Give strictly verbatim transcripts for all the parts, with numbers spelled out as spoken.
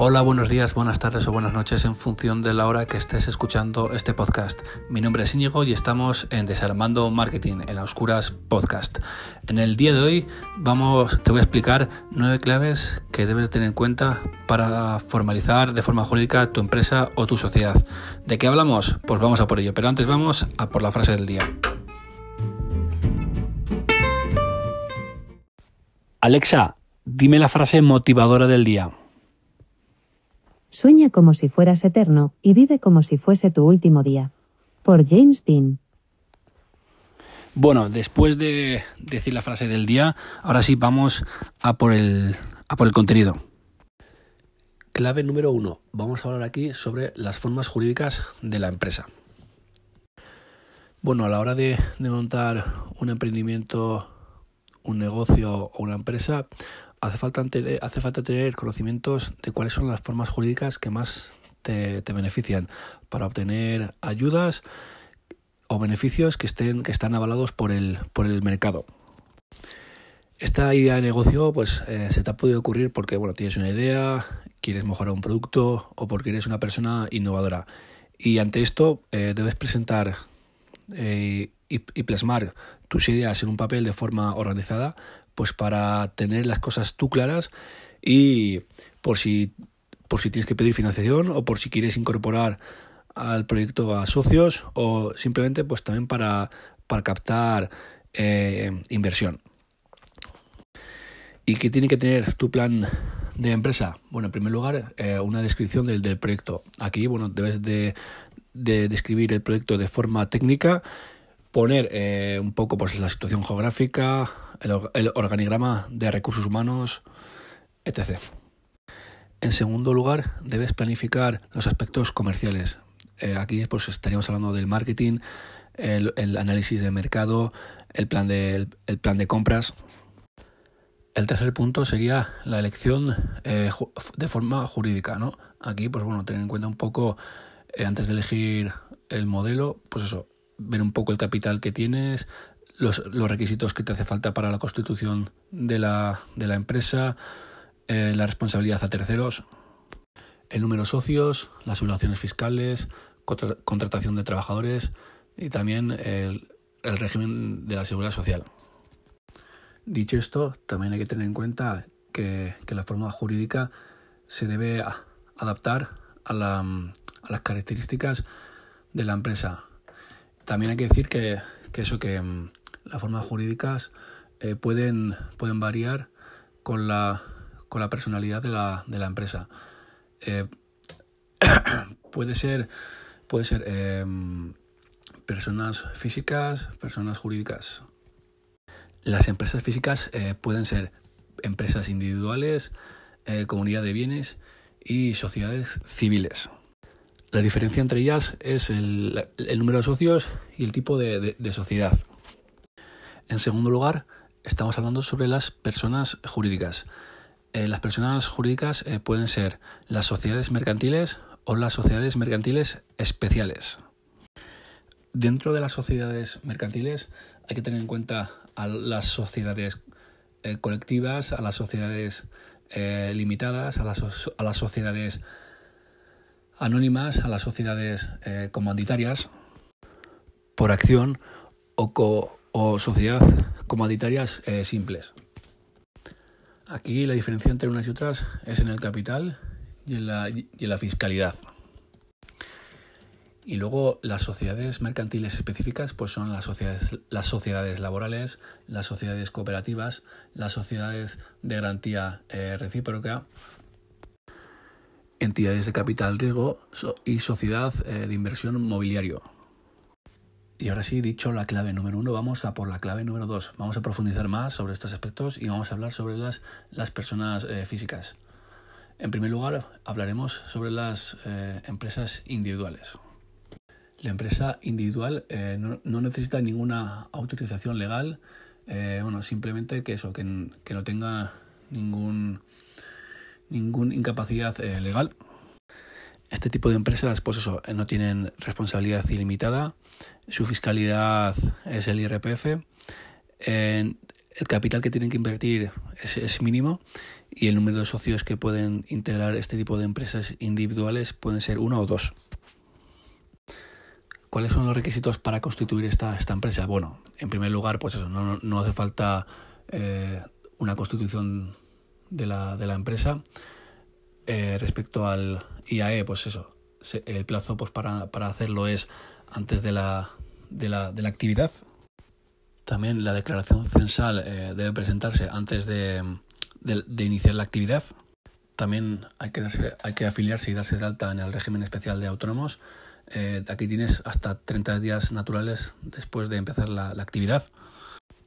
Hola, buenos días, buenas tardes o buenas noches en función de la hora que estés escuchando este podcast. Mi nombre es Íñigo y estamos en Desarmando Marketing, en Oscuras Podcast. En el día de hoy vamos, te voy a explicar nueve claves que debes tener en cuenta para formalizar de forma jurídica tu empresa o tu sociedad. ¿De qué hablamos? Pues vamos a por ello, pero antes vamos a por la frase del día. Alexa, dime la frase motivadora del día. Sueña como si fueras eterno y vive como si fuese tu último día. Por James Dean. Bueno, después de decir la frase del día, ahora sí vamos a por el, a por el contenido. Clave número uno. Vamos a hablar aquí sobre las formas jurídicas de la empresa. Bueno, a la hora de, de montar un emprendimiento, un negocio o una empresa, hace falta tener, hace falta tener conocimientos de cuáles son las formas jurídicas que más te, te benefician para obtener ayudas o beneficios que estén que están avalados por el por el mercado. Esta idea de negocio pues eh, se te ha podido ocurrir porque bueno, tienes una idea, quieres mejorar un producto o porque eres una persona innovadora. Y ante esto eh, debes presentar eh, y, y plasmar tus ideas en un papel de forma organizada, pues para tener las cosas tú claras y por si por si tienes que pedir financiación o por si quieres incorporar al proyecto a socios o simplemente pues también para, para captar eh, inversión. ¿Y qué tiene que tener tu plan de empresa? Bueno, en primer lugar, eh, una descripción del, del proyecto. Aquí, bueno, debes de, de describir el proyecto de forma técnica, poner eh, un poco pues la situación geográfica, el organigrama de recursos humanos, etcétera. En segundo lugar, debes planificar los aspectos comerciales. Eh, aquí pues estaríamos hablando del marketing, el, el análisis de mercado, el plan de, el, el plan de compras. El tercer punto sería la elección eh, ju- de forma jurídica, ¿no? Aquí pues bueno, tener en cuenta un poco eh, antes de elegir el modelo, pues eso, ver un poco el capital que tienes, Los, los requisitos que te hace falta para la constitución de la, de la empresa, eh, la responsabilidad a terceros, el número de socios, las obligaciones fiscales, contra, contratación de trabajadores y también el, el régimen de la seguridad social. Dicho esto, también hay que tener en cuenta que, que la forma jurídica se debe a, adaptar a, la, a las características de la empresa. También hay que decir que, que eso que... las formas jurídicas eh, pueden, pueden variar con la, con la personalidad de la, de la empresa. Eh, puede ser, puede ser eh, personas físicas, personas jurídicas. Las empresas físicas eh, pueden ser empresas individuales, eh, comunidad de bienes y sociedades civiles. La diferencia entre ellas es el, el número de socios y el tipo de, de, de sociedad. En segundo lugar, estamos hablando sobre las personas jurídicas. Eh, las personas jurídicas eh, pueden ser las sociedades mercantiles o las sociedades mercantiles especiales. Dentro de las sociedades mercantiles hay que tener en cuenta a las sociedades eh, colectivas, a las sociedades eh, limitadas, a las, a las sociedades anónimas, a las sociedades eh, comanditarias por acción o co o sociedad comanditarias eh, simples. Aquí la diferencia entre unas y otras es en el capital y en la, y en la fiscalidad. Y luego las sociedades mercantiles específicas pues son las sociedades, las sociedades laborales, las sociedades cooperativas, las sociedades de garantía eh, recíproca, entidades de capital riesgo so- y sociedad eh, de inversión mobiliario. Y ahora sí, dicho la clave número uno, vamos a por la clave número dos. Vamos a profundizar más sobre estos aspectos y vamos a hablar sobre las, las personas eh, físicas. En primer lugar, hablaremos sobre las eh, empresas individuales. La empresa individual eh, no, no necesita ninguna autorización legal, eh, bueno, simplemente que eso, que, que no tenga ningún ningún incapacidad eh, legal. Este tipo de empresas, pues eso, no tienen responsabilidad ilimitada, su fiscalidad es el I R P F, eh, el capital que tienen que invertir es, es mínimo y el número de socios que pueden integrar este tipo de empresas individuales pueden ser uno o dos. ¿Cuáles son los requisitos para constituir esta, esta empresa? Bueno, en primer lugar, pues eso, no, no hace falta eh, una constitución de la, de la empresa. Eh, respecto al I A E, pues eso, se, el plazo pues para, para hacerlo es antes de la, de la, de la actividad. También la declaración censal eh, debe presentarse antes de, de, de iniciar la actividad. También hay que, darse, hay que afiliarse y darse de alta en el régimen especial de autónomos. Eh, aquí tienes hasta treinta días naturales después de empezar la, la actividad.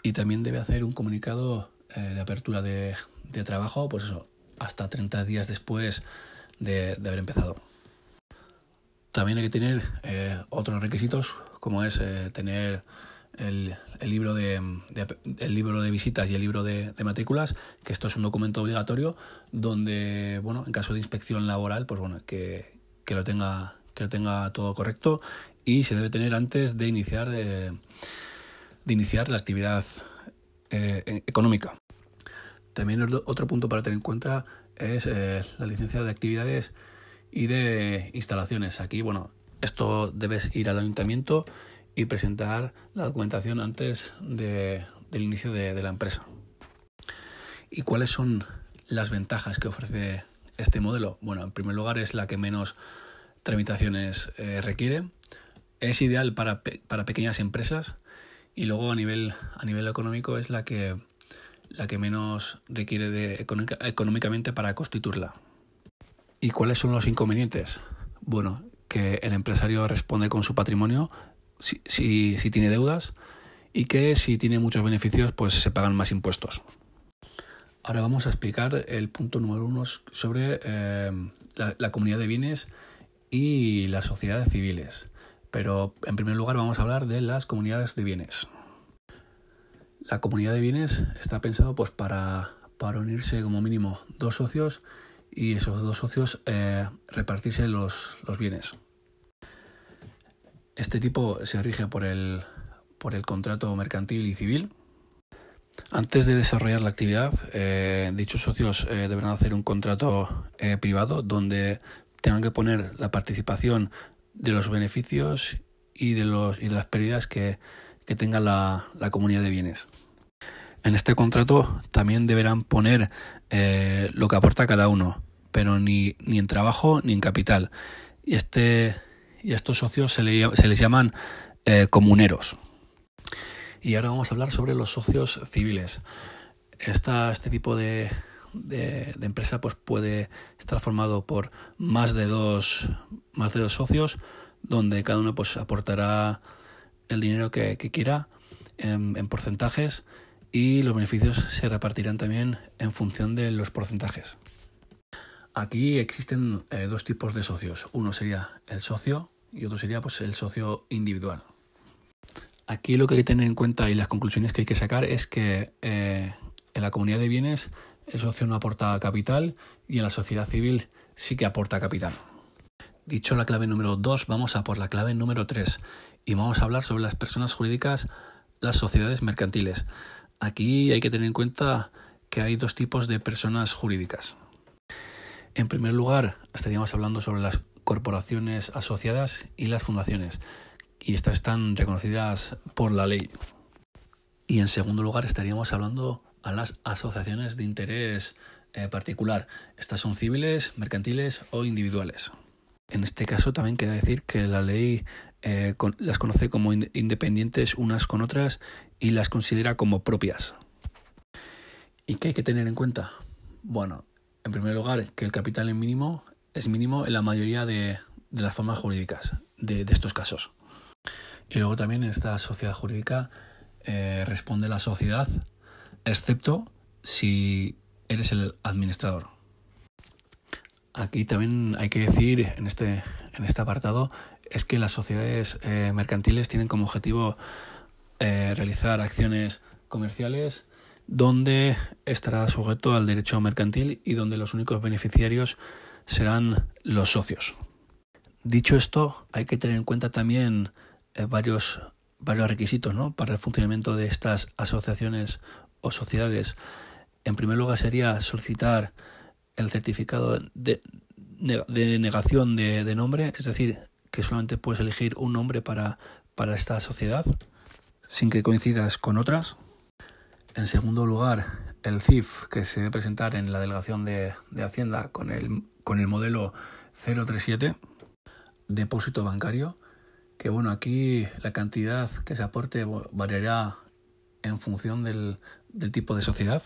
Y también debe hacer un comunicado eh, de apertura de, de trabajo, pues eso, hasta treinta días después de, de haber empezado. También hay que tener eh, otros requisitos, como es eh, tener el, el, libro de, de, el libro de visitas y el libro de, de matrículas, que esto es un documento obligatorio, donde, bueno, en caso de inspección laboral, pues bueno, que, que lo tenga... que lo tenga todo correcto, y se debe tener antes de iniciar eh, de iniciar la actividad eh, económica. También otro punto para tener en cuenta es eh, la licencia de actividades y de instalaciones. Aquí, bueno, esto debes ir al ayuntamiento y presentar la documentación antes de, del inicio de, de la empresa. ¿Y cuáles son las ventajas que ofrece este modelo? Bueno, en primer lugar es la que menos tramitaciones eh, requiere, es ideal para, pe- para pequeñas empresas, y luego a nivel, a nivel económico es la que, la que menos requiere de económica, económicamente para constituirla. ¿Y cuáles son los inconvenientes? Bueno, que el empresario responde con su patrimonio si, si, si tiene deudas, y que si tiene muchos beneficios pues se pagan más impuestos. Ahora vamos a explicar el punto número uno sobre eh, la, la comunidad de bienes y las sociedades civiles. Pero en primer lugar vamos a hablar de las comunidades de bienes. La comunidad de bienes está pensado pues para, para unirse como mínimo dos socios y esos dos socios eh, repartirse los, los bienes. Este tipo se rige por el, por el contrato mercantil y civil. Antes de desarrollar la actividad, eh, dichos socios eh, deberán hacer un contrato eh, privado donde tengan que poner la participación de los beneficios y de, los, y de las pérdidas que, que tenga la, la comunidad de bienes. En este contrato también deberán poner eh, lo que aporta cada uno, pero ni, ni en trabajo ni en capital. Y, este, y a estos socios se, le, se les llaman eh, comuneros. Y ahora vamos a hablar sobre los socios civiles. Esta, este tipo de... De, de empresa pues puede estar formado por más de dos más de dos socios, donde cada uno pues aportará el dinero que, que quiera en, en porcentajes, y los beneficios se repartirán también en función de los porcentajes. Aquí existen eh, dos tipos de socios. Uno sería el socio y otro sería pues el socio individual. Aquí lo que hay que tener en cuenta y las conclusiones que hay que sacar es que eh, en la comunidad de bienes el socio no aporta capital y en la sociedad civil sí que aporta capital. Dicho la clave número dos, vamos a por la clave número tres y vamos a hablar sobre las personas jurídicas, las sociedades mercantiles. Aquí hay que tener en cuenta que hay dos tipos de personas jurídicas. En primer lugar, estaríamos hablando sobre las corporaciones asociadas y las fundaciones, y estas están reconocidas por la ley. Y en segundo lugar, estaríamos hablando a las asociaciones de interés eh, particular. Estas son civiles, mercantiles o individuales. En este caso también queda decir que la ley eh, con, las conoce como in- independientes unas con otras y las considera como propias. ¿Y qué hay que tener en cuenta? Bueno, en primer lugar, que el capital mínimo es mínimo en la mayoría de, de las formas jurídicas de, de estos casos. Y luego también en esta sociedad jurídica eh, responde la sociedad, excepto si eres el administrador. Aquí también hay que decir en este, en este apartado es que las sociedades eh, mercantiles tienen como objetivo eh, realizar acciones comerciales donde estará sujeto al derecho mercantil y donde los únicos beneficiarios serán los socios. Dicho esto, hay que tener en cuenta también eh, varios, varios requisitos, ¿no?, para el funcionamiento de estas asociaciones o sociedades. En primer lugar sería solicitar el certificado de, de negación de, de nombre, es decir, que solamente puedes elegir un nombre para, para esta sociedad, sin que coincidas con otras. En segundo lugar, el C I F, que se debe presentar en la delegación de, de Hacienda con el, con el modelo cero treinta y siete, depósito bancario, que bueno, aquí la cantidad que se aporte variará en función del, del tipo de sociedad.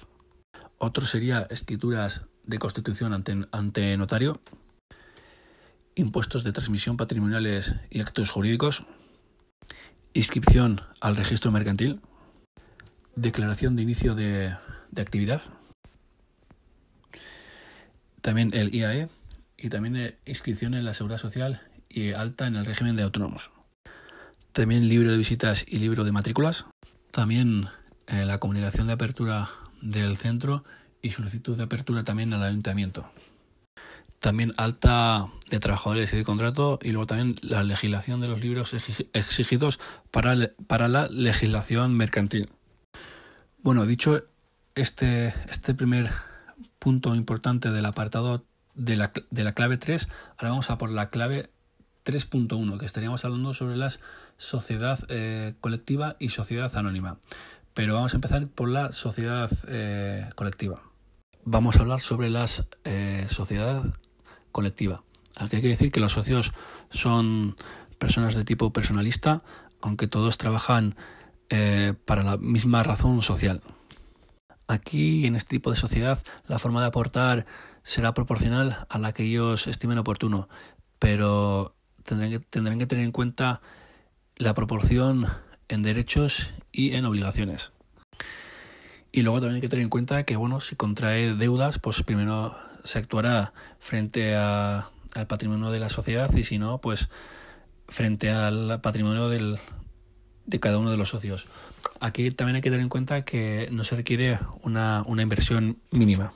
Otro sería escrituras de constitución ante, ante notario, impuestos de transmisión patrimoniales y actos jurídicos, inscripción al registro mercantil, declaración de inicio de, de actividad, también el I A E y también inscripción en la Seguridad Social y alta en el régimen de autónomos. También libro de visitas y libro de matrículas, también eh, la comunicación de apertura del centro y solicitud de apertura también al ayuntamiento. También alta de trabajadores y de contrato, y luego también la legislación de los libros exigidos para, le, para la legislación mercantil. Bueno, dicho este, este primer punto importante del apartado de la, de la clave tres, ahora vamos a por la clave tres punto uno, que estaríamos hablando sobre las sociedad eh, colectiva y sociedad anónima. Pero vamos a empezar por la sociedad eh, colectiva. Vamos a hablar sobre las eh, sociedad colectiva. Aquí hay que decir que los socios son personas de tipo personalista, aunque todos trabajan eh, para la misma razón social. Aquí, en este tipo de sociedad, la forma de aportar será proporcional a la que ellos estimen oportuno, pero tendrán que, tendrán que tener en cuenta la proporción en derechos y en obligaciones. Y luego también hay que tener en cuenta que, bueno, si contrae deudas, pues primero se actuará frente a, al patrimonio de la sociedad, y si no, pues frente al patrimonio del, de cada uno de los socios. Aquí también hay que tener en cuenta que no se requiere una, una inversión mínima.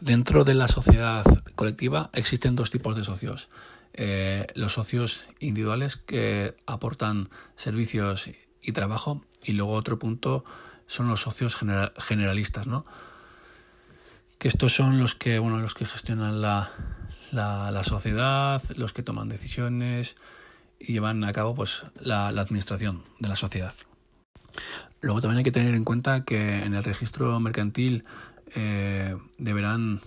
Dentro de la sociedad colectiva existen dos tipos de socios. Eh, los socios individuales, que aportan servicios y trabajo, y luego otro punto son los socios general, generalistas, ¿no? Que estos son los que, bueno, los que gestionan la, la, la sociedad, los que toman decisiones y llevan a cabo, pues, la, la administración de la sociedad. Luego también hay que tener en cuenta que en el registro mercantil eh, deberán,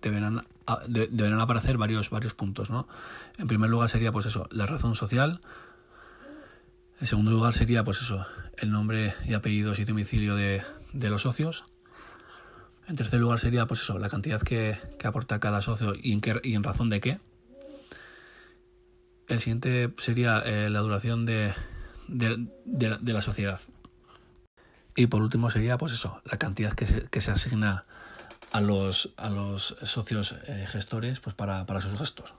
deberán, de, deberán aparecer varios, varios puntos, ¿no? En primer lugar sería, pues eso, la razón social. En segundo lugar sería, pues eso, el nombre y apellidos y domicilio de, de los socios. En tercer lugar sería, pues eso, la cantidad que, que aporta cada socio y en, qué, y en razón de qué. El siguiente sería eh, la duración de, de, de, de la sociedad. Y por último sería, pues eso, la cantidad que se, que se asigna a los, a los socios eh, gestores, pues para, para sus gastos.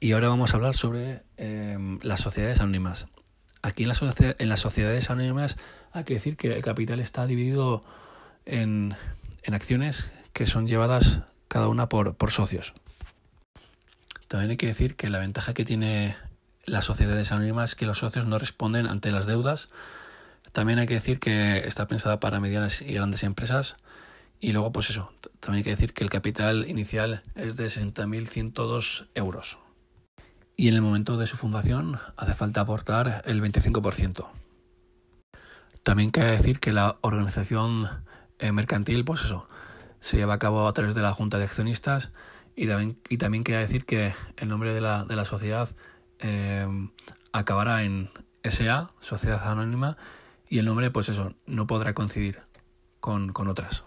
Y ahora vamos a hablar sobre eh, las sociedades anónimas. Aquí en las, en las sociedades anónimas hay que decir que el capital está dividido en, en acciones que son llevadas cada una por, por socios. También hay que decir que la ventaja que tiene las sociedades anónimas es que los socios no responden ante las deudas. También hay que decir que está pensada para medianas y grandes empresas. Y luego, pues eso, también hay que decir que el capital inicial es de sesenta mil ciento dos euros. Y en el momento de su fundación hace falta aportar el veinticinco por ciento. También cabe decir que la organización mercantil, pues eso, se lleva a cabo a través de la Junta de Accionistas, y también, y también cabe decir que el nombre de la, de la sociedad eh, acabará en S A, Sociedad Anónima, y el nombre, pues eso, no podrá coincidir con, con otras.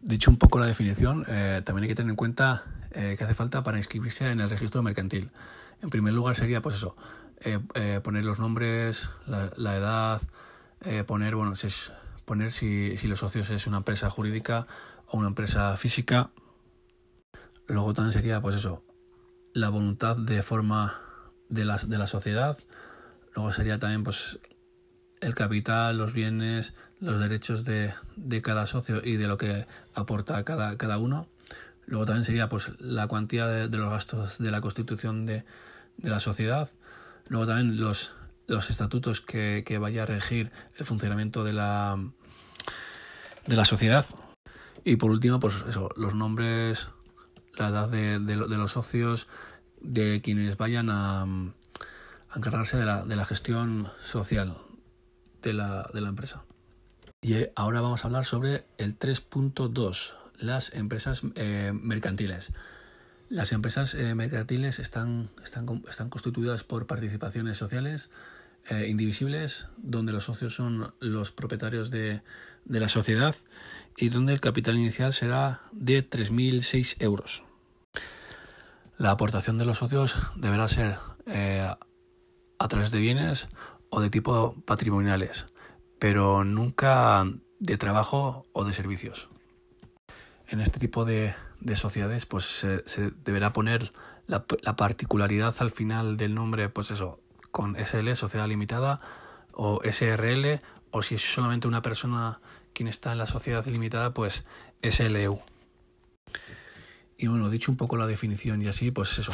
Dicho un poco la definición, eh, también hay que tener en cuenta eh, que hace falta para inscribirse en el registro mercantil. En primer lugar sería, pues eso, eh, eh, poner los nombres, la, la edad, eh, poner, bueno, si es, poner si, si los socios es una empresa jurídica o una empresa física. Luego también sería, pues eso, la voluntad de forma de la, de la sociedad. Luego sería también, pues, el capital, los bienes, los derechos de, de cada socio y de lo que aporta cada, cada uno. Luego también sería, pues, la cuantía de, de los gastos de la constitución de, de la sociedad. Luego también los, los estatutos que, que vaya a regir el funcionamiento de la, de la sociedad. Y por último, pues eso, los nombres, la edad de, de, de los socios, de quienes vayan a, a encargarse de la, de la gestión social de la, de la empresa. Y ahora vamos a hablar sobre el tres punto dos, las empresas eh, mercantiles. Las empresas eh, mercantiles están, están, están constituidas por participaciones sociales eh, indivisibles, donde los socios son los propietarios de, de la sociedad y donde el capital inicial será de tres mil seis euros. La aportación de los socios deberá ser eh, a través de bienes o de tipo patrimoniales, pero nunca de trabajo o de servicios. En este tipo de, de sociedades, pues se, se deberá poner la, la particularidad al final del nombre, pues eso, con S L, sociedad limitada, o S R L, o si es solamente una persona quien está en la sociedad limitada, pues S L U. Y bueno, dicho un poco la definición y así, pues eso,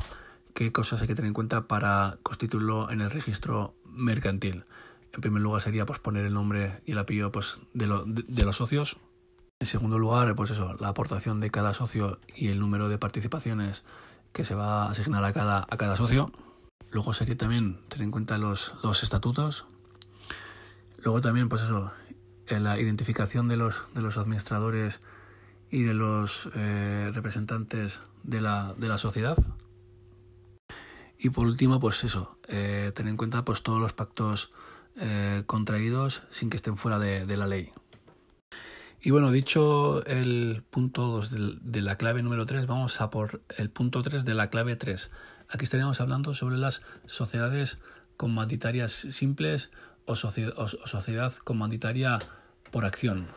qué cosas hay que tener en cuenta para constituirlo en el registro mercantil. En primer lugar sería pues, poner el nombre y el apellido pues, de, lo, de, de los socios. En segundo lugar, pues eso, la aportación de cada socio y el número de participaciones que se va a asignar a cada, a cada socio. Luego sería también tener en cuenta los, los estatutos. Luego también, pues eso, la identificación de los, de los administradores y de los eh, representantes de la, de la sociedad. Y por último, pues eso, eh, tener en cuenta pues, todos los pactos eh, contraídos sin que estén fuera de, de la ley. Y bueno, dicho el punto dos de, de la clave número tres, vamos a por el punto tres de la clave tres. Aquí estaríamos hablando sobre las sociedades comanditarias simples o, socie- o, o sociedad comanditaria por acción.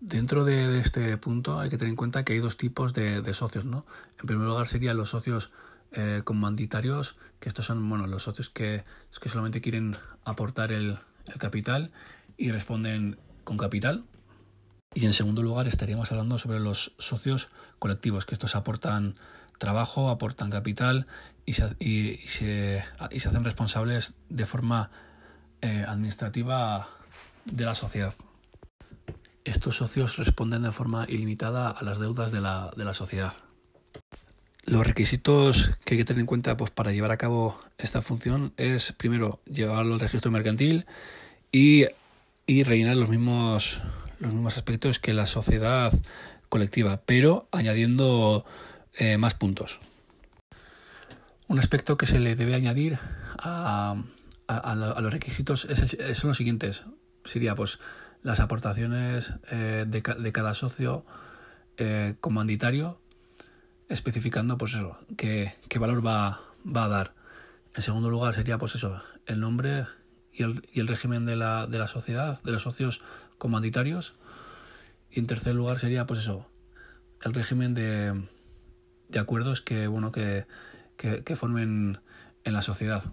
Dentro de, de este punto hay que tener en cuenta que hay dos tipos de, de socios, ¿no? En primer lugar serían los socios eh, comanditarios, que estos son bueno, los socios que, que solamente quieren aportar el, el capital y responden con capital. Y en segundo lugar estaríamos hablando sobre los socios colectivos, que estos aportan trabajo, aportan capital y se, y, y se, y se hacen responsables de forma eh, administrativa de la sociedad. Estos socios responden de forma ilimitada a las deudas de la, de la sociedad. Los requisitos que hay que tener en cuenta pues, para llevar a cabo esta función es, primero, llevarlo al registro mercantil y, y rellenar los mismos, los mismos aspectos que la sociedad colectiva, pero añadiendo eh, más puntos. Un aspecto que se le debe añadir a, a, a, la, a los requisitos es, es, son los siguientes. Sería, pues, las aportaciones eh, de, ca- de cada socio eh, comanditario, especificando pues eso, qué, qué valor va, va a dar. En segundo lugar sería pues eso, el nombre y el, y el régimen de la, de la sociedad, de los socios comanditarios. Y en tercer lugar sería pues eso, el régimen de, de acuerdos que, bueno, que, que, que formen en la sociedad.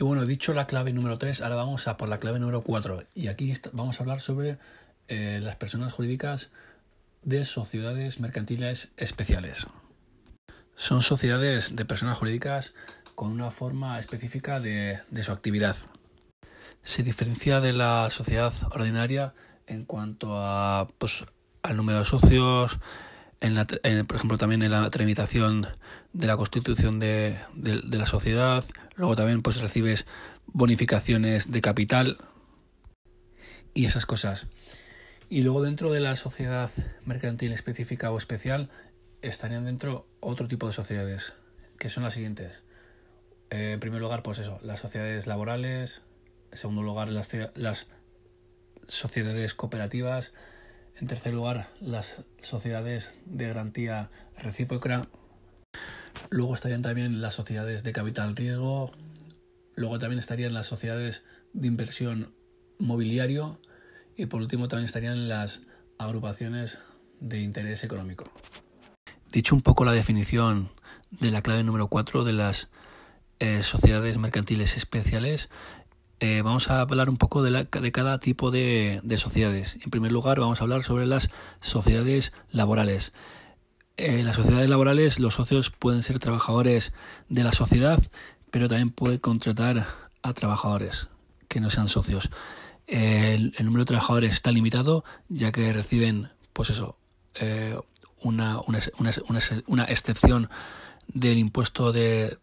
Y bueno, dicho la clave número tres, ahora vamos a por la clave número cuatro. Y aquí está, vamos a hablar sobre eh, las personas jurídicas de sociedades mercantiles especiales. Son sociedades de personas jurídicas con una forma específica de, de su actividad. Se diferencia de la sociedad ordinaria en cuanto a, pues, al número de socios, en la, en, por ejemplo también en la tramitación de la constitución de, de, de la sociedad. Luego también pues recibes bonificaciones de capital y esas cosas. Y luego dentro de la sociedad mercantil específica o especial estarían dentro otro tipo de sociedades, que son las siguientes. Eh, en primer lugar pues eso, las sociedades laborales. En segundo lugar las, las sociedades cooperativas. En tercer lugar, las sociedades de garantía recíproca. Luego estarían también las sociedades de capital riesgo. Luego también estarían las sociedades de inversión mobiliario. Y por último también estarían las agrupaciones de interés económico. Dicho un poco la definición de la clave número cuatro de las eh, sociedades mercantiles especiales, Eh, vamos a hablar un poco de, la, de cada tipo de, de sociedades. En primer lugar, vamos a hablar sobre las sociedades laborales. Eh, en las sociedades laborales, los socios pueden ser trabajadores de la sociedad, pero también puede contratar a trabajadores. que no sean socios. El, el número de trabajadores está limitado, ya que reciben, pues eso, eh, una, una, una, una, una excepción del impuesto de,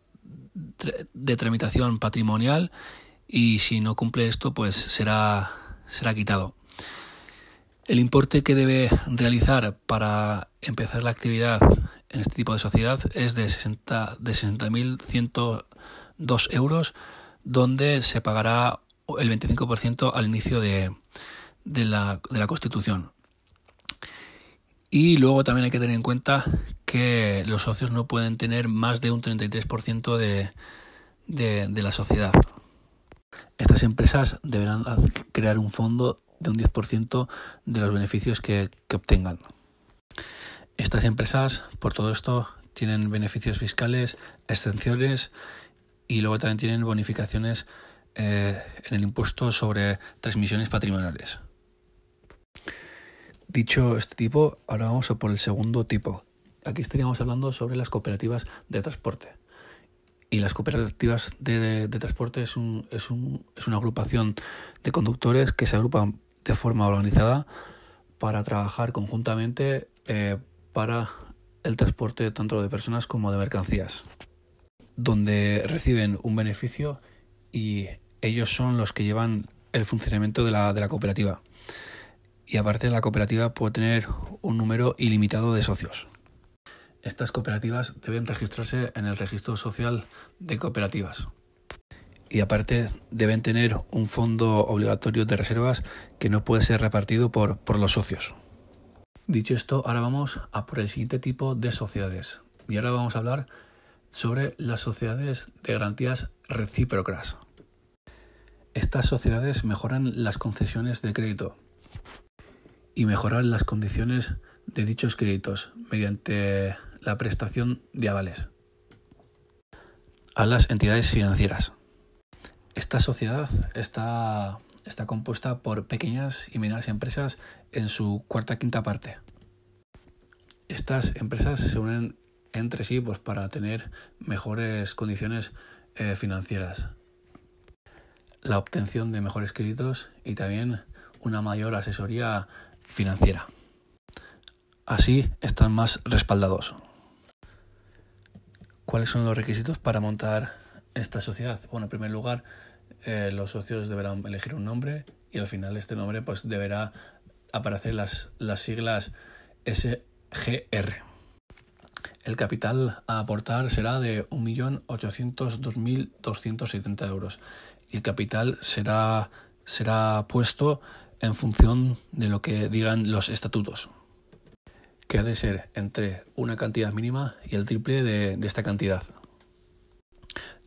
de tramitación patrimonial, y si no cumple esto, pues será, será quitado. El importe que debe realizar para empezar la actividad en este tipo de sociedad es de sesenta mil ciento dos euros, donde se pagará el veinticinco por ciento al inicio de, de, la, de la constitución. Y luego también hay que tener en cuenta que los socios no pueden tener más de un treinta y tres por ciento de, de, de la sociedad. Estas empresas deberán crear un fondo de un diez por ciento de los beneficios que, que obtengan. Estas empresas, por todo esto, tienen beneficios fiscales, exenciones, y luego también tienen bonificaciones eh, en el impuesto sobre transmisiones patrimoniales. Dicho este tipo, ahora vamos a por el segundo tipo. Aquí estaríamos hablando sobre las cooperativas de transporte. Y las cooperativas de, de, de transporte es, un, es, un, es una agrupación de conductores que se agrupan de forma organizada para trabajar conjuntamente eh, para el transporte tanto de personas como de mercancías, donde reciben un beneficio y ellos son los que llevan el funcionamiento de la, de la cooperativa. Y aparte, la cooperativa puede tener un número ilimitado de socios. Estas cooperativas deben registrarse en el registro social de cooperativas. Y aparte deben tener un fondo obligatorio de reservas que no puede ser repartido por, por los socios. Dicho esto, ahora vamos a por el siguiente tipo de sociedades. Y ahora vamos a hablar sobre las sociedades de garantías recíprocas. Estas sociedades mejoran las concesiones de crédito y mejoran las condiciones de dichos créditos mediante la prestación de avales a las entidades financieras. Esta sociedad está, está compuesta por pequeñas y medianas empresas en su cuarta quinta parte. Estas empresas se unen entre sí pues, para tener mejores condiciones eh, financieras, la obtención de mejores créditos y también una mayor asesoría financiera. Así están más respaldados. ¿Cuáles son los requisitos para montar esta sociedad? Bueno, en primer lugar, eh, los socios deberán elegir un nombre y al final de este nombre pues, deberá aparecer las, las siglas S G R. El capital a aportar será de un millón ochocientos dos mil doscientos setenta euros y el capital será, será puesto en función de lo que digan los estatutos, que ha de ser entre una cantidad mínima y el triple de, de esta cantidad.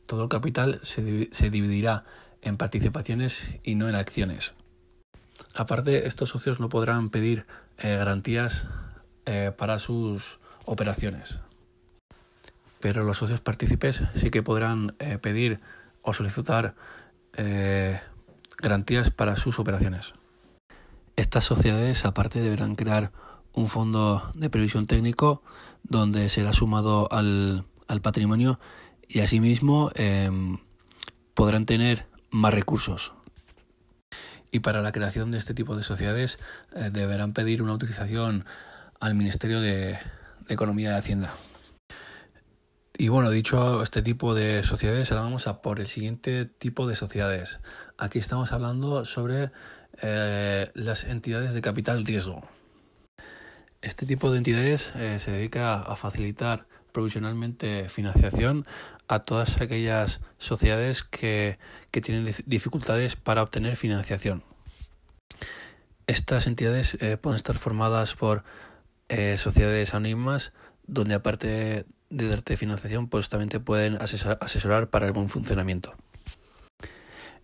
Todo el capital se, se dividirá en participaciones y no en acciones. Aparte, estos socios no podrán pedir eh, garantías eh, para sus operaciones, pero los socios partícipes sí que podrán eh, pedir o solicitar eh, garantías para sus operaciones. Estas sociedades, aparte, deberán crear un fondo de previsión técnico donde será sumado al, al patrimonio y asimismo eh, podrán tener más recursos. Y para la creación de este tipo de sociedades eh, deberán pedir una autorización al Ministerio de, de Economía y Hacienda. Y bueno, dicho este tipo de sociedades, ahora vamos a por el siguiente tipo de sociedades. Aquí estamos hablando sobre eh, las entidades de capital riesgo. Este tipo de entidades eh, se dedica a facilitar provisionalmente financiación a todas aquellas sociedades que, que tienen dificultades para obtener financiación. Estas entidades eh, pueden estar formadas por eh, sociedades anónimas donde, aparte de darte financiación, pues también te pueden asesor- asesorar para el buen funcionamiento.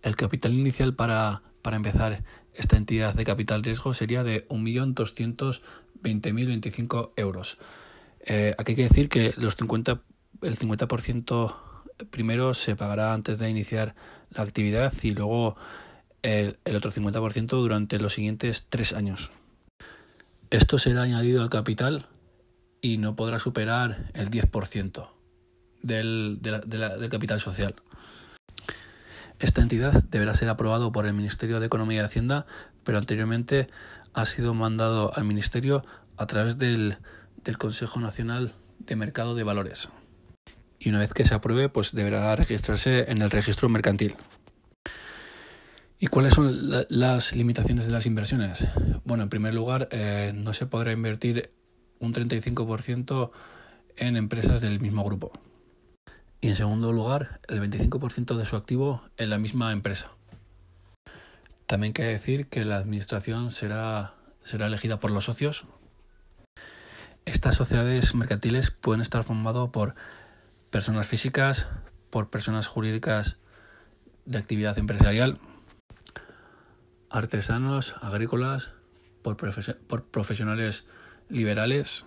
El capital inicial para, para empezar esta entidad de capital riesgo sería de un millón doscientos veinte mil veinticinco euros. Eh, aquí hay que decir que los cincuenta, el cincuenta por ciento primero se pagará antes de iniciar la actividad y luego el, el otro cincuenta por ciento durante los siguientes tres años. Esto será añadido al capital y no podrá superar el diez por ciento del, de la, de la, del capital social. Esta entidad deberá ser aprobado por el Ministerio de Economía y Hacienda, pero anteriormente ha sido mandado al Ministerio a través del, del Consejo Nacional de Mercado de Valores. Y una vez que se apruebe, pues deberá registrarse en el registro mercantil. ¿Y cuáles son la, las limitaciones de las inversiones? Bueno, en primer lugar, eh, no se podrá invertir un treinta y cinco por ciento en empresas del mismo grupo. Y en segundo lugar, el veinticinco por ciento de su activo en la misma empresa. También hay que decir que la administración será, será elegida por los socios. Estas sociedades mercantiles pueden estar formadas por personas físicas, por personas jurídicas de actividad empresarial, artesanos, agrícolas, por, profes- por profesionales liberales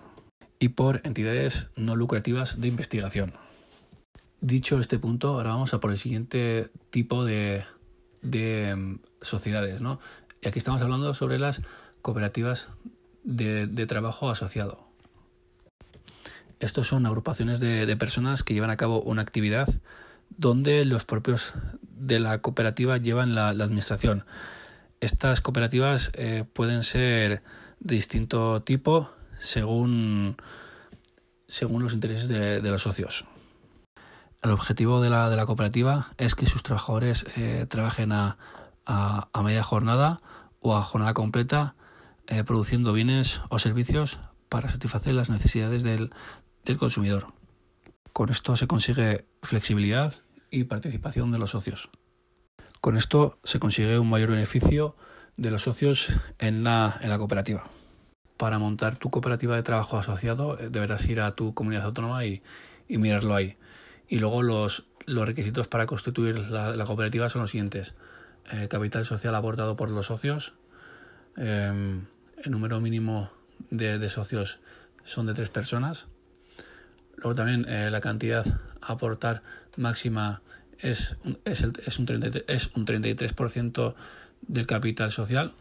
y por entidades no lucrativas de investigación. Dicho este punto, ahora vamos a por el siguiente tipo de, de sociedades, ¿no? Y aquí estamos hablando sobre las cooperativas de, de trabajo asociado. Estos son agrupaciones de, de personas que llevan a cabo una actividad donde los propios de la cooperativa llevan la, la administración. Estas cooperativas eh, pueden ser de distinto tipo según, según los intereses de, de los socios. El objetivo de la, de la cooperativa es que sus trabajadores eh, trabajen a, a, a media jornada o a jornada completa, eh, produciendo bienes o servicios para satisfacer las necesidades del, del consumidor. Con esto se consigue flexibilidad y participación de los socios. Con esto se consigue un mayor beneficio de los socios en la, en la cooperativa. Para montar tu cooperativa de trabajo asociado deberás ir a tu comunidad autónoma y, y mirarlo ahí. Y luego los, los requisitos para constituir la, la cooperativa son los siguientes. Eh, capital social aportado por los socios. Eh, el número mínimo de, de socios son de tres personas. Luego también eh, la cantidad a aportar máxima es un, es el, es un, treinta y tres, es un treinta y tres por ciento del capital social.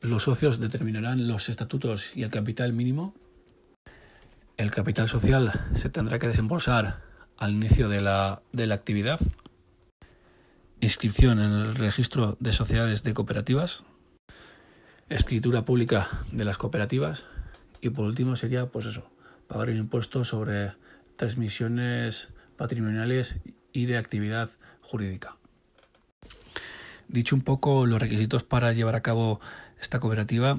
Los socios determinarán los estatutos y el capital mínimo. El capital social se tendrá que desembolsar al inicio de la, de la actividad. Inscripción en el registro de sociedades de cooperativas. Escritura pública de las cooperativas. Y por último sería, pues eso, pagar el impuesto sobre transmisiones patrimoniales y de actividad jurídica. Dicho un poco los requisitos para llevar a cabo esta cooperativa,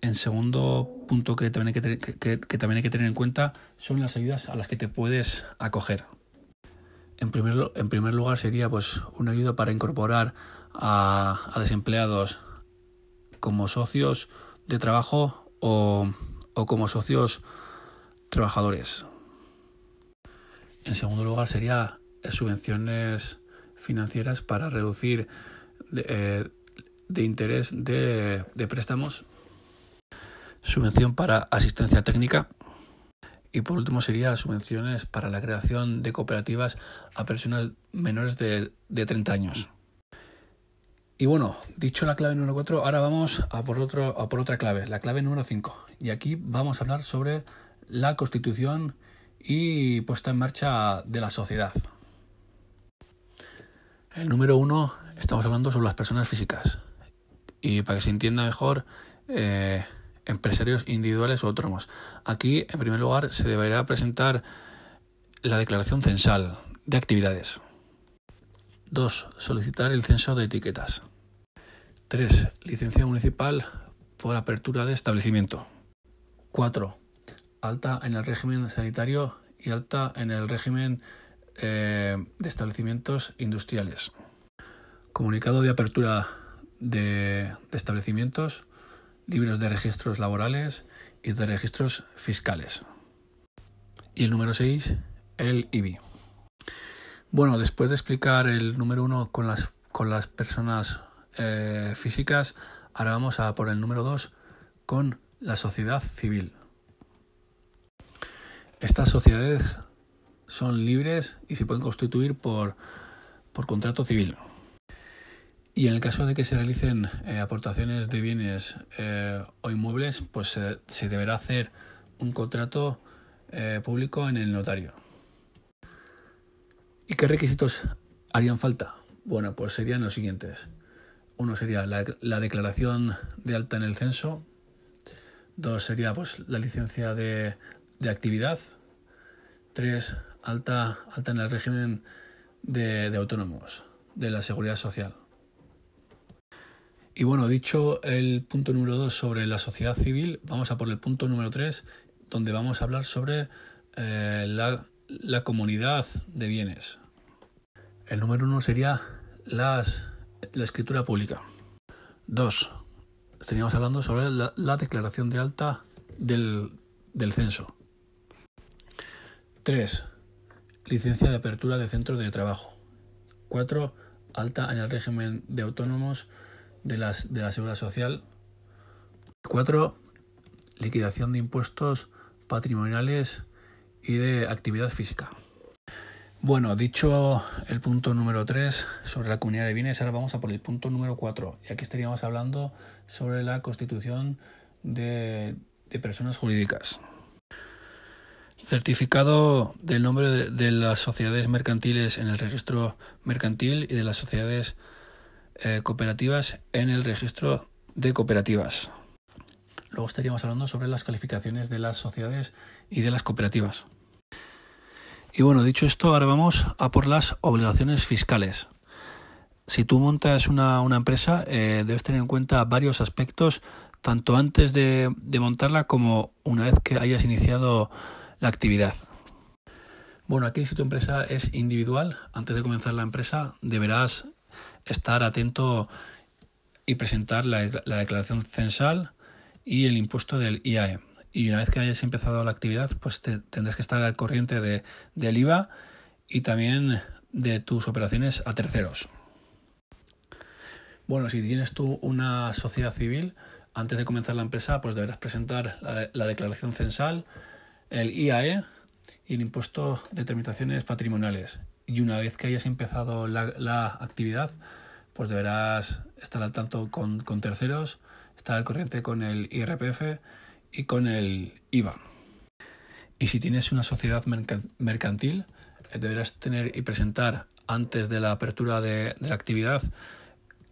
en segundo punto que también, hay que, tener, que, que también hay que tener en cuenta son las ayudas a las que te puedes acoger. En primer, en primer lugar sería pues una ayuda para incorporar a, a desempleados como socios de trabajo o, o como socios trabajadores. En segundo lugar sería subvenciones financieras para reducir de, de interés de, de préstamos. Subvención para asistencia técnica. Y por último sería subvenciones para la creación de cooperativas a personas menores de, de treinta años. Y bueno, dicho la clave número cuatro, ahora vamos a por, otro, a por otra clave, la clave número cinco. Y aquí vamos a hablar sobre la constitución y puesta en marcha de la sociedad. El número uno, estamos hablando sobre las personas físicas. Y para que se entienda mejor, eh, empresarios individuales o autónomos. Aquí, en primer lugar, se deberá presentar la declaración censal de actividades. Dos. Solicitar el censo de etiquetas. Tres. Licencia municipal por apertura de establecimiento. Cuatro. Alta en el régimen sanitario y alta en el régimen eh, de establecimientos industriales. Comunicado de apertura de, de establecimientos, libros de registros laborales y de registros fiscales. Y el número seis, el I B I. Bueno, después de explicar el número uno con las, con las personas eh, físicas, ahora vamos a por el número dos con la sociedad civil. Estas sociedades son libres y se pueden constituir por, por contrato civil. Y en el caso de que se realicen eh, aportaciones de bienes eh, o inmuebles, pues eh, se deberá hacer un contrato eh, público en el notario. ¿Y qué requisitos harían falta? Bueno, pues serían los siguientes. Uno sería la, la declaración de alta en el censo. Dos sería pues la licencia de, de actividad. Tres, alta, alta en el régimen de, de autónomos, de la seguridad social. Y bueno, dicho el punto número dos sobre la sociedad civil, vamos a por el punto número tres, donde vamos a hablar sobre eh, la, la comunidad de bienes. El número uno sería las, la escritura pública. Dos, estaríamos hablando sobre la, la declaración de alta del, del censo. Tres, licencia de apertura de centro de trabajo. Cuatro, alta en el régimen de autónomos de, las, de la seguridad social. Cuatro, liquidación de impuestos patrimoniales y de actividad física. Bueno, dicho el punto número tres sobre la comunidad de bienes, ahora vamos a por el punto número cuatro. Y aquí estaríamos hablando sobre la constitución de, de personas jurídicas. Certificado del nombre de, de las sociedades mercantiles en el registro mercantil y de las sociedades eh, cooperativas en el registro de cooperativas. Luego estaríamos hablando sobre las calificaciones de las sociedades y de las cooperativas. Y bueno, dicho esto, ahora vamos a por las obligaciones fiscales. Si tú montas una, una empresa, eh, debes tener en cuenta varios aspectos, tanto antes de, de montarla como una vez que hayas iniciado la actividad. Bueno, aquí si tu empresa es individual, antes de comenzar la empresa deberás estar atento y presentar la, la declaración censal y el impuesto del I A E. Y una vez que hayas empezado la actividad, pues te, tendrás que estar al corriente de, del I V A y también de tus operaciones a terceros. Bueno, si tienes tú una sociedad civil, antes de comenzar la empresa, pues deberás presentar la, la declaración censal, el I A E y el impuesto de tramitaciones patrimoniales. Y una vez que hayas empezado la, la actividad, pues deberás estar al tanto con, con terceros, estar al corriente con el I R P F y con el I V A. Y si tienes una sociedad mercantil, deberás tener y presentar antes de la apertura de, de la actividad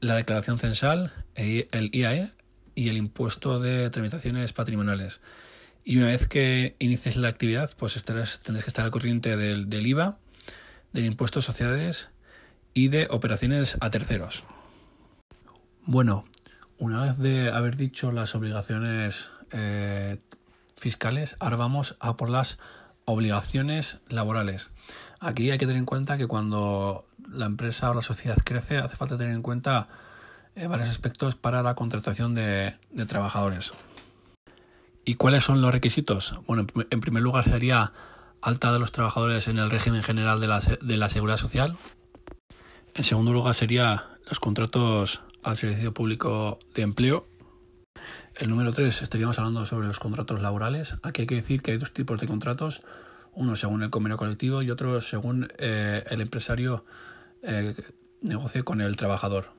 la declaración censal, el I A E y el impuesto de tramitaciones patrimoniales. Y una vez que inicies la actividad, pues estarás, tendrás que estar al corriente del, del I V A, del impuesto de sociedades y de operaciones a terceros. Bueno, una vez de haber dicho las obligaciones Eh, fiscales, ahora vamos a por las obligaciones laborales. Aquí hay que tener en cuenta que cuando la empresa o la sociedad crece, hace falta tener en cuenta eh, varios aspectos para la contratación de, de trabajadores. ¿Y cuáles son los requisitos? Bueno, en primer lugar sería alta de los trabajadores en el régimen general de la, de la seguridad social. En segundo lugar sería los contratos al servicio público de empleo. El número tres, estaríamos hablando sobre los contratos laborales. Aquí hay que decir que hay dos tipos de contratos, uno según el convenio colectivo y otro según eh, el empresario eh, negocie con el trabajador,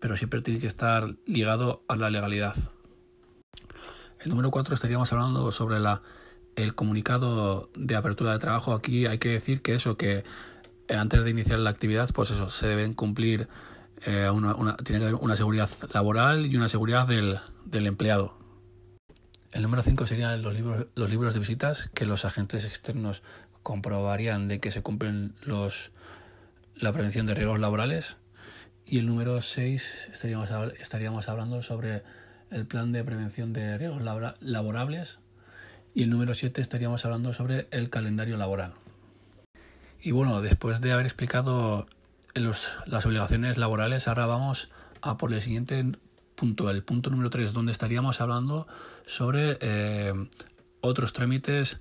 pero siempre tiene que estar ligado a la legalidad. El número cuatro, estaríamos hablando sobre la, el comunicado de apertura de trabajo. Aquí hay que decir que eso, que antes de iniciar la actividad, pues eso, se deben cumplir Eh, una, una, tiene que haber una seguridad laboral y una seguridad del, del empleado. El número cinco serían los libros, los libros de visitas, que los agentes externos comprobarían de que se cumplen los, la prevención de riesgos laborales. Y el número seis estaríamos, estaríamos hablando sobre el plan de prevención de riesgos labra, laborables. Y el número siete estaríamos hablando sobre el calendario laboral. Y bueno, después de haber explicado Los, las obligaciones laborales, ahora vamos a por el siguiente punto, el punto número tres, donde estaríamos hablando sobre eh, otros trámites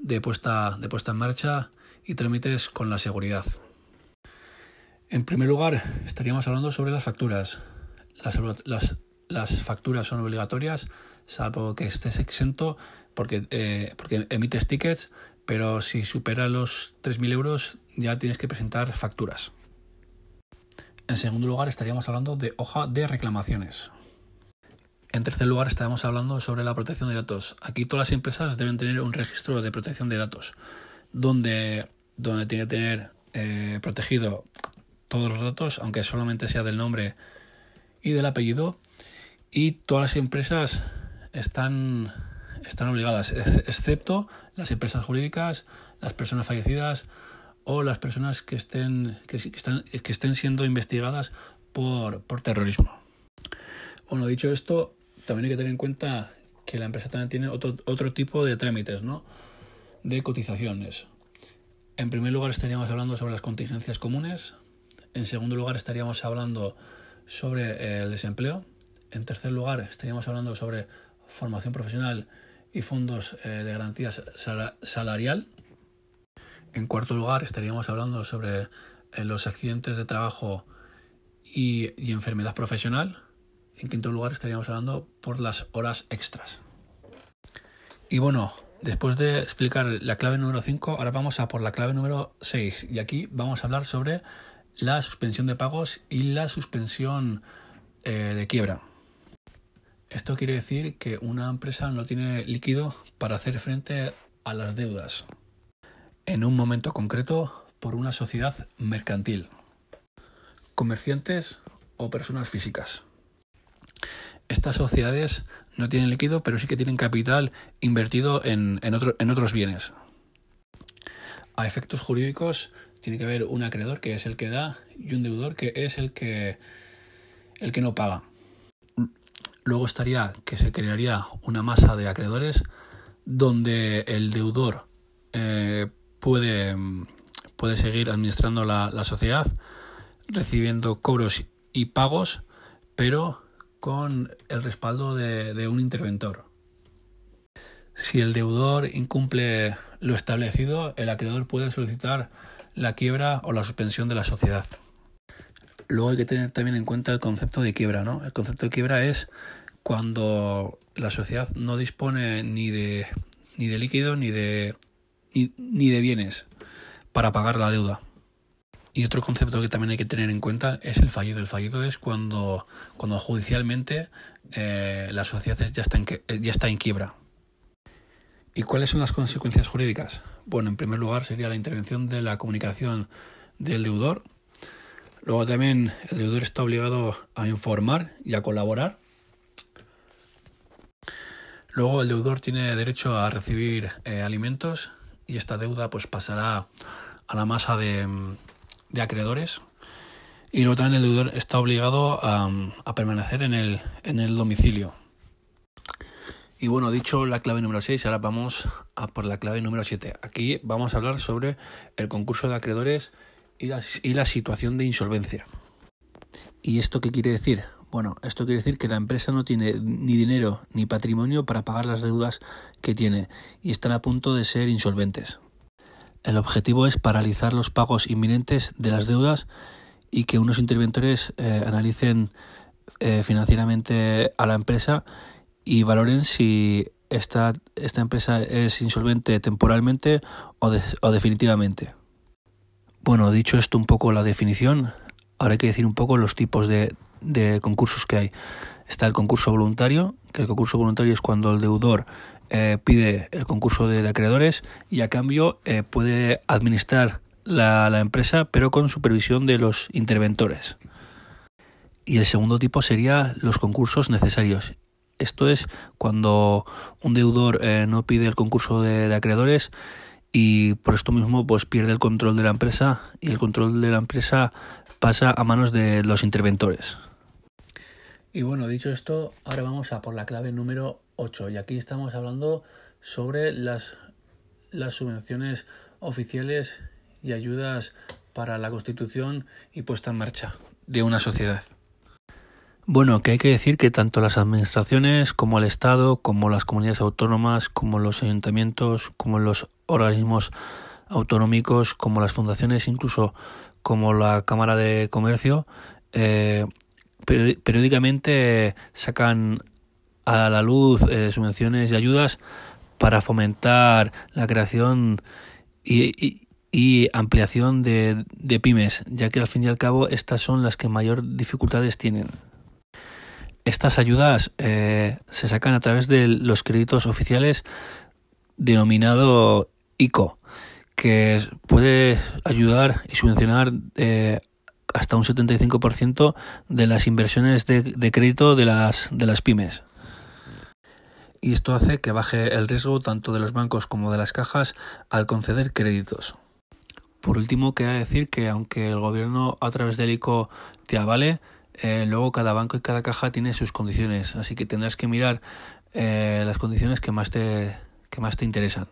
de puesta, de puesta en marcha y trámites con la seguridad. En primer lugar, estaríamos hablando sobre las facturas. Las, las, las facturas son obligatorias, salvo que estés exento porque, eh, porque emites tickets, pero si supera los tres mil euros ya tienes que presentar facturas. En segundo lugar, estaríamos hablando de hoja de reclamaciones. En tercer lugar, estaremos hablando sobre la protección de datos. Aquí todas las empresas deben tener un registro de protección de datos, donde, donde tiene que tener eh, protegido todos los datos, aunque solamente sea del nombre y del apellido, y todas las empresas están, están obligadas, excepto las empresas jurídicas, las personas fallecidas o las personas que estén, que, que están, que estén siendo investigadas por, por terrorismo. Bueno, dicho esto, también hay que tener en cuenta que la empresa también tiene otro, otro tipo de trámites, ¿no? De cotizaciones. En primer lugar estaríamos hablando sobre las contingencias comunes. En segundo lugar estaríamos hablando sobre el desempleo. En tercer lugar estaríamos hablando sobre formación profesional y fondos de garantía salarial. En cuarto lugar estaríamos hablando sobre los accidentes de trabajo y, y enfermedad profesional. En quinto lugar estaríamos hablando por las horas extras. Y bueno, después de explicar la clave número cinco, ahora vamos a por la clave número seis. Y aquí vamos a hablar sobre la suspensión de pagos y la suspensión eh, de quiebra. Esto quiere decir que una empresa no tiene líquido para hacer frente a las deudas en un momento concreto por una sociedad mercantil, comerciantes o personas físicas. Estas sociedades no tienen líquido, pero sí que tienen capital invertido en, en, otro, en otros bienes. A efectos jurídicos tiene que haber un acreedor, que es el que da, y un deudor, que es el que, el que no paga. Luego estaría que se crearía una masa de acreedores donde el deudor eh, puede, puede seguir administrando la, la sociedad, recibiendo cobros y pagos, pero con el respaldo de, de un interventor. Si el deudor incumple lo establecido, el acreedor puede solicitar la quiebra o la suspensión de la sociedad. Luego hay que tener también en cuenta el concepto de quiebra, ¿no? El concepto de quiebra es cuando la sociedad no dispone ni de ni de líquido ni de ni, ni de bienes para pagar la deuda. Y otro concepto que también hay que tener en cuenta es el fallido. El fallido es cuando, cuando judicialmente eh, la sociedad ya está, en que, ya está en quiebra. ¿Y cuáles son las consecuencias jurídicas? Bueno, en primer lugar sería la intervención de la comunicación del deudor. Luego también el deudor está obligado a informar y a colaborar. Luego el deudor tiene derecho a recibir eh, alimentos y esta deuda pues pasará a la masa de... de acreedores. Y luego también el deudor está obligado a, a permanecer en el, en el domicilio. Y bueno, dicho la clave número seis, ahora vamos a por la clave número siete. Aquí vamos a hablar sobre el concurso de acreedores y la, y la situación de insolvencia. ¿Y esto qué quiere decir? Bueno, esto quiere decir que la empresa no tiene ni dinero ni patrimonio para pagar las deudas que tiene y están a punto de ser insolventes. El objetivo es paralizar los pagos inminentes de las deudas y que unos interventores eh, analicen eh, financieramente a la empresa y valoren si esta, esta empresa es insolvente temporalmente o, de, o definitivamente. Bueno, dicho esto un poco la definición, ahora hay que decir un poco los tipos de, de concursos que hay. Está el concurso voluntario, que el concurso voluntario es cuando el deudor Eh, pide el concurso de acreedores y a cambio eh, puede administrar la, la empresa pero con supervisión de los interventores. Y el segundo tipo sería los concursos necesarios. Esto es cuando un deudor eh, no pide el concurso de, de acreedores y por esto mismo pues pierde el control de la empresa y el control de la empresa pasa a manos de los interventores. Y bueno, dicho esto, ahora vamos a por la clave número ocho, y aquí estamos hablando sobre las, las subvenciones oficiales y ayudas para la constitución y puesta en marcha de una sociedad. Bueno, que hay que decir que tanto las administraciones como el Estado, como las comunidades autónomas, como los ayuntamientos, como los organismos autonómicos, como las fundaciones, incluso como la Cámara de Comercio, eh, periódicamente sacan a la luz eh, subvenciones y ayudas para fomentar la creación y, y, y ampliación de, de pymes, ya que al fin y al cabo estas son las que mayor dificultades tienen. Estas ayudas eh, se sacan a través de los créditos oficiales denominado I C O, que puede ayudar y subvencionar eh, hasta un setenta y cinco por ciento de las inversiones de, de crédito de las, de las pymes. Y esto hace que baje el riesgo tanto de los bancos como de las cajas al conceder créditos. Por último, queda decir que aunque el gobierno a través del I C O te avale, eh, luego cada banco y cada caja tiene sus condiciones, así que tendrás que mirar eh, las condiciones que más te, que más te interesan.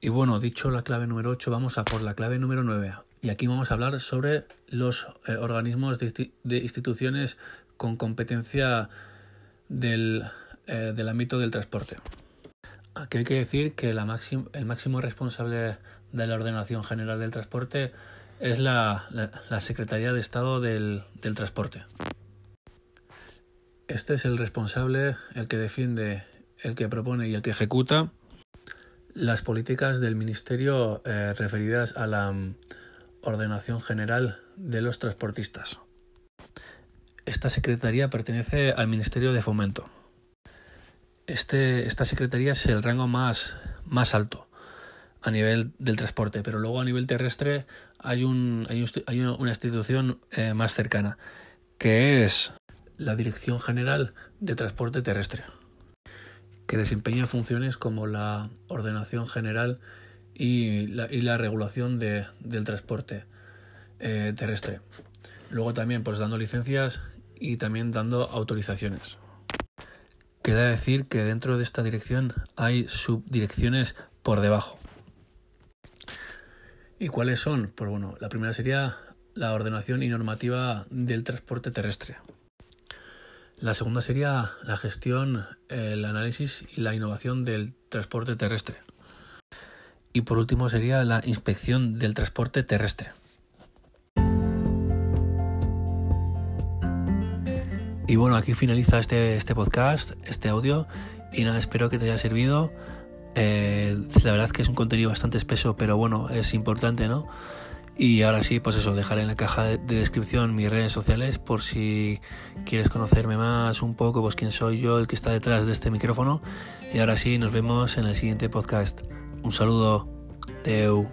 Y bueno, dicho la clave número ocho, vamos a por la clave número nueve. Y aquí vamos a hablar sobre los eh, organismos de, de instituciones con competencia del... del ámbito del transporte. Aquí hay que decir que la máxim, el máximo responsable de la Ordenación General del Transporte es la, la, la Secretaría de Estado del, del Transporte. Este es el responsable, el que defiende, el que propone y el que ejecuta las políticas del Ministerio eh, referidas a la Ordenación General de los Transportistas. Esta Secretaría pertenece al Ministerio de Fomento. Este, esta secretaría es el rango más, más alto a nivel del transporte, pero luego a nivel terrestre hay, un, hay, un, hay una institución eh, más cercana, que es la Dirección General de Transporte Terrestre, que desempeña funciones como la ordenación general y la, y la regulación de, del transporte eh, terrestre. Luego también pues dando licencias y también dando autorizaciones. Queda decir que dentro de esta dirección hay subdirecciones por debajo. ¿Y cuáles son? Pues bueno, la primera sería la ordenación y normativa del transporte terrestre. La segunda sería la gestión, el análisis y la innovación del transporte terrestre. Y por último sería la inspección del transporte terrestre. Y bueno, aquí finaliza este, este podcast, este audio, y nada, espero que te haya servido. Eh, la verdad que es un contenido bastante espeso, pero bueno, es importante, ¿no? Y ahora sí, pues eso, dejaré en la caja de descripción mis redes sociales por si quieres conocerme más un poco, pues quién soy yo, el que está detrás de este micrófono. Y ahora sí, nos vemos en el siguiente podcast. Un saludo. Adeu.